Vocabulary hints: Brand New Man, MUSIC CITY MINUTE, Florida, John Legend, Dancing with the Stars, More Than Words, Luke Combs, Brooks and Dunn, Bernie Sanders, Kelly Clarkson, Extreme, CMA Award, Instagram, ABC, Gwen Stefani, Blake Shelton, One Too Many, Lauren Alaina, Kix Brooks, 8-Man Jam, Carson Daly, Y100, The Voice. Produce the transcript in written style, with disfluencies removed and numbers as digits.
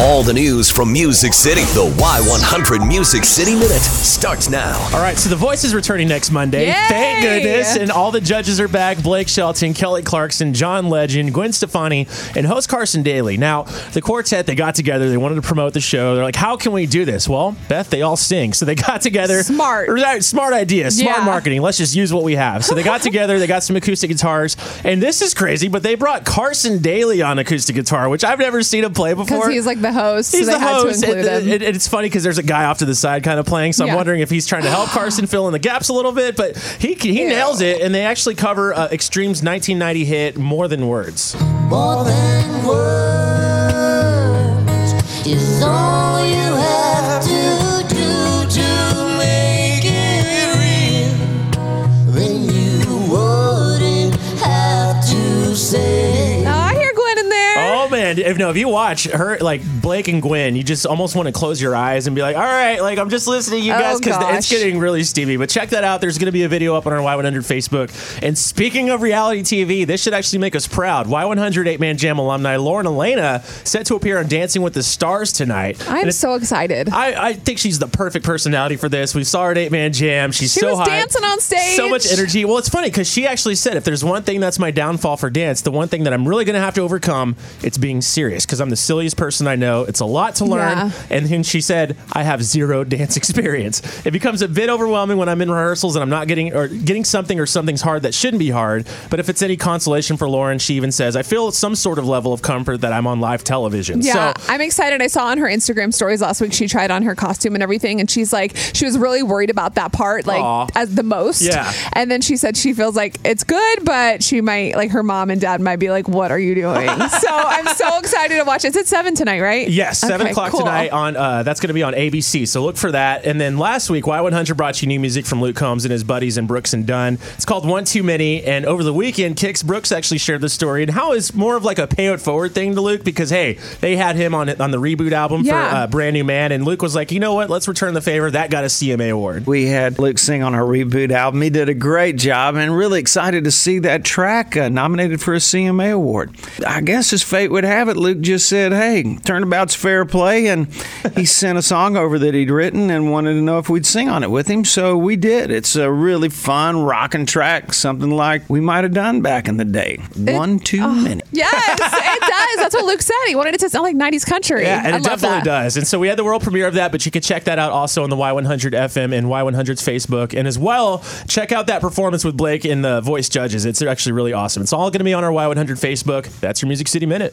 All the news from Music City. The Y100 Music City Minute starts now. All right, so The Voice is returning next Monday. Yay! Thank goodness. And all the judges are back. Blake Shelton, Kelly Clarkson, John Legend, Gwen Stefani, and host Carson Daly. Now, the quartet, they got together. They wanted to promote the show. They're like, how can we do this? Well, Beth, they all sing. So they got together. Smart. Right, smart idea. Smart marketing. Let's just use what we have. So they got together. They got some acoustic guitars. And this is crazy, but they brought Carson Daly on acoustic guitar, which I've never seen him play before. Because he's like the host. He's the host. It's funny because there's a guy off to the side kind of playing, so I'm wondering if he's trying to help Carson fill in the gaps a little bit, but he nails it, and they actually cover Extreme's 1990 hit, More Than Words. More than words is all you have to do to make it real. Then you wouldn't have to say. If you watch her, like Blake and Gwen, you just almost want to close your eyes and be like, all right, like I'm just listening to you guys because it's getting really steamy. But check that out. There's going to be a video up on our Y100 Facebook. And speaking of reality TV, this should actually make us proud. Y100 8-Man Jam alumni Lauren Alaina set to appear on Dancing with the Stars tonight. I'm so excited. I think she's the perfect personality for this. We saw her at 8-Man Jam. She so hot. She was dancing on stage. So much energy. Well, it's funny because she actually said, if there's one thing that's my downfall for dance, the one thing that I'm really going to have to overcome, it's being serious, because I'm the silliest person I know. It's a lot to learn. Yeah. And then she said, I have zero dance experience. It becomes a bit overwhelming when I'm in rehearsals and I'm not getting something, or something's hard that shouldn't be hard. But if it's any consolation for Lauren, she even says, I feel some sort of level of comfort that I'm on live television. Yeah, so I'm excited. I saw on her Instagram stories last week, she tried on her costume and everything, and she's like, she was really worried about that part, like as the most. Yeah. And then she said she feels like it's good, but she might, like her mom and dad might be like, what are you doing? So I'm so excited to watch it. It's at 7 tonight, right? Yes, 7 o'clock tonight. That's going to be on ABC, so look for that. And then last week, Y100 brought you new music from Luke Combs and his buddies and Brooks and Dunn. It's called One Too Many, and over the weekend, Kix Brooks actually shared the story and how it's more of like a pay-it-forward thing to Luke, because, hey, they had him on the reboot album for Brand New Man, and Luke was like, you know what, let's return the favor. That got a CMA Award. We had Luke sing on our reboot album. He did a great job, and really excited to see that track nominated for a CMA Award. I guess his fate would have it, Luke just said, hey, turnabout's fair play, and he sent a song over that he'd written and wanted to know if we'd sing on it with him, so we did. It's a really fun, rocking track, something like we might have done back in the day. One too many. Yes, it does. That's what Luke said. He wanted it to sound like 90s country. Yeah, and I love definitely that. Does. And so we had the world premiere of that, but you can check that out also on the Y100 FM and Y100's Facebook, and as well, check out that performance with Blake and the Voice judges. It's actually really awesome. It's all going to be on our Y100 Facebook. That's your Music City Minute.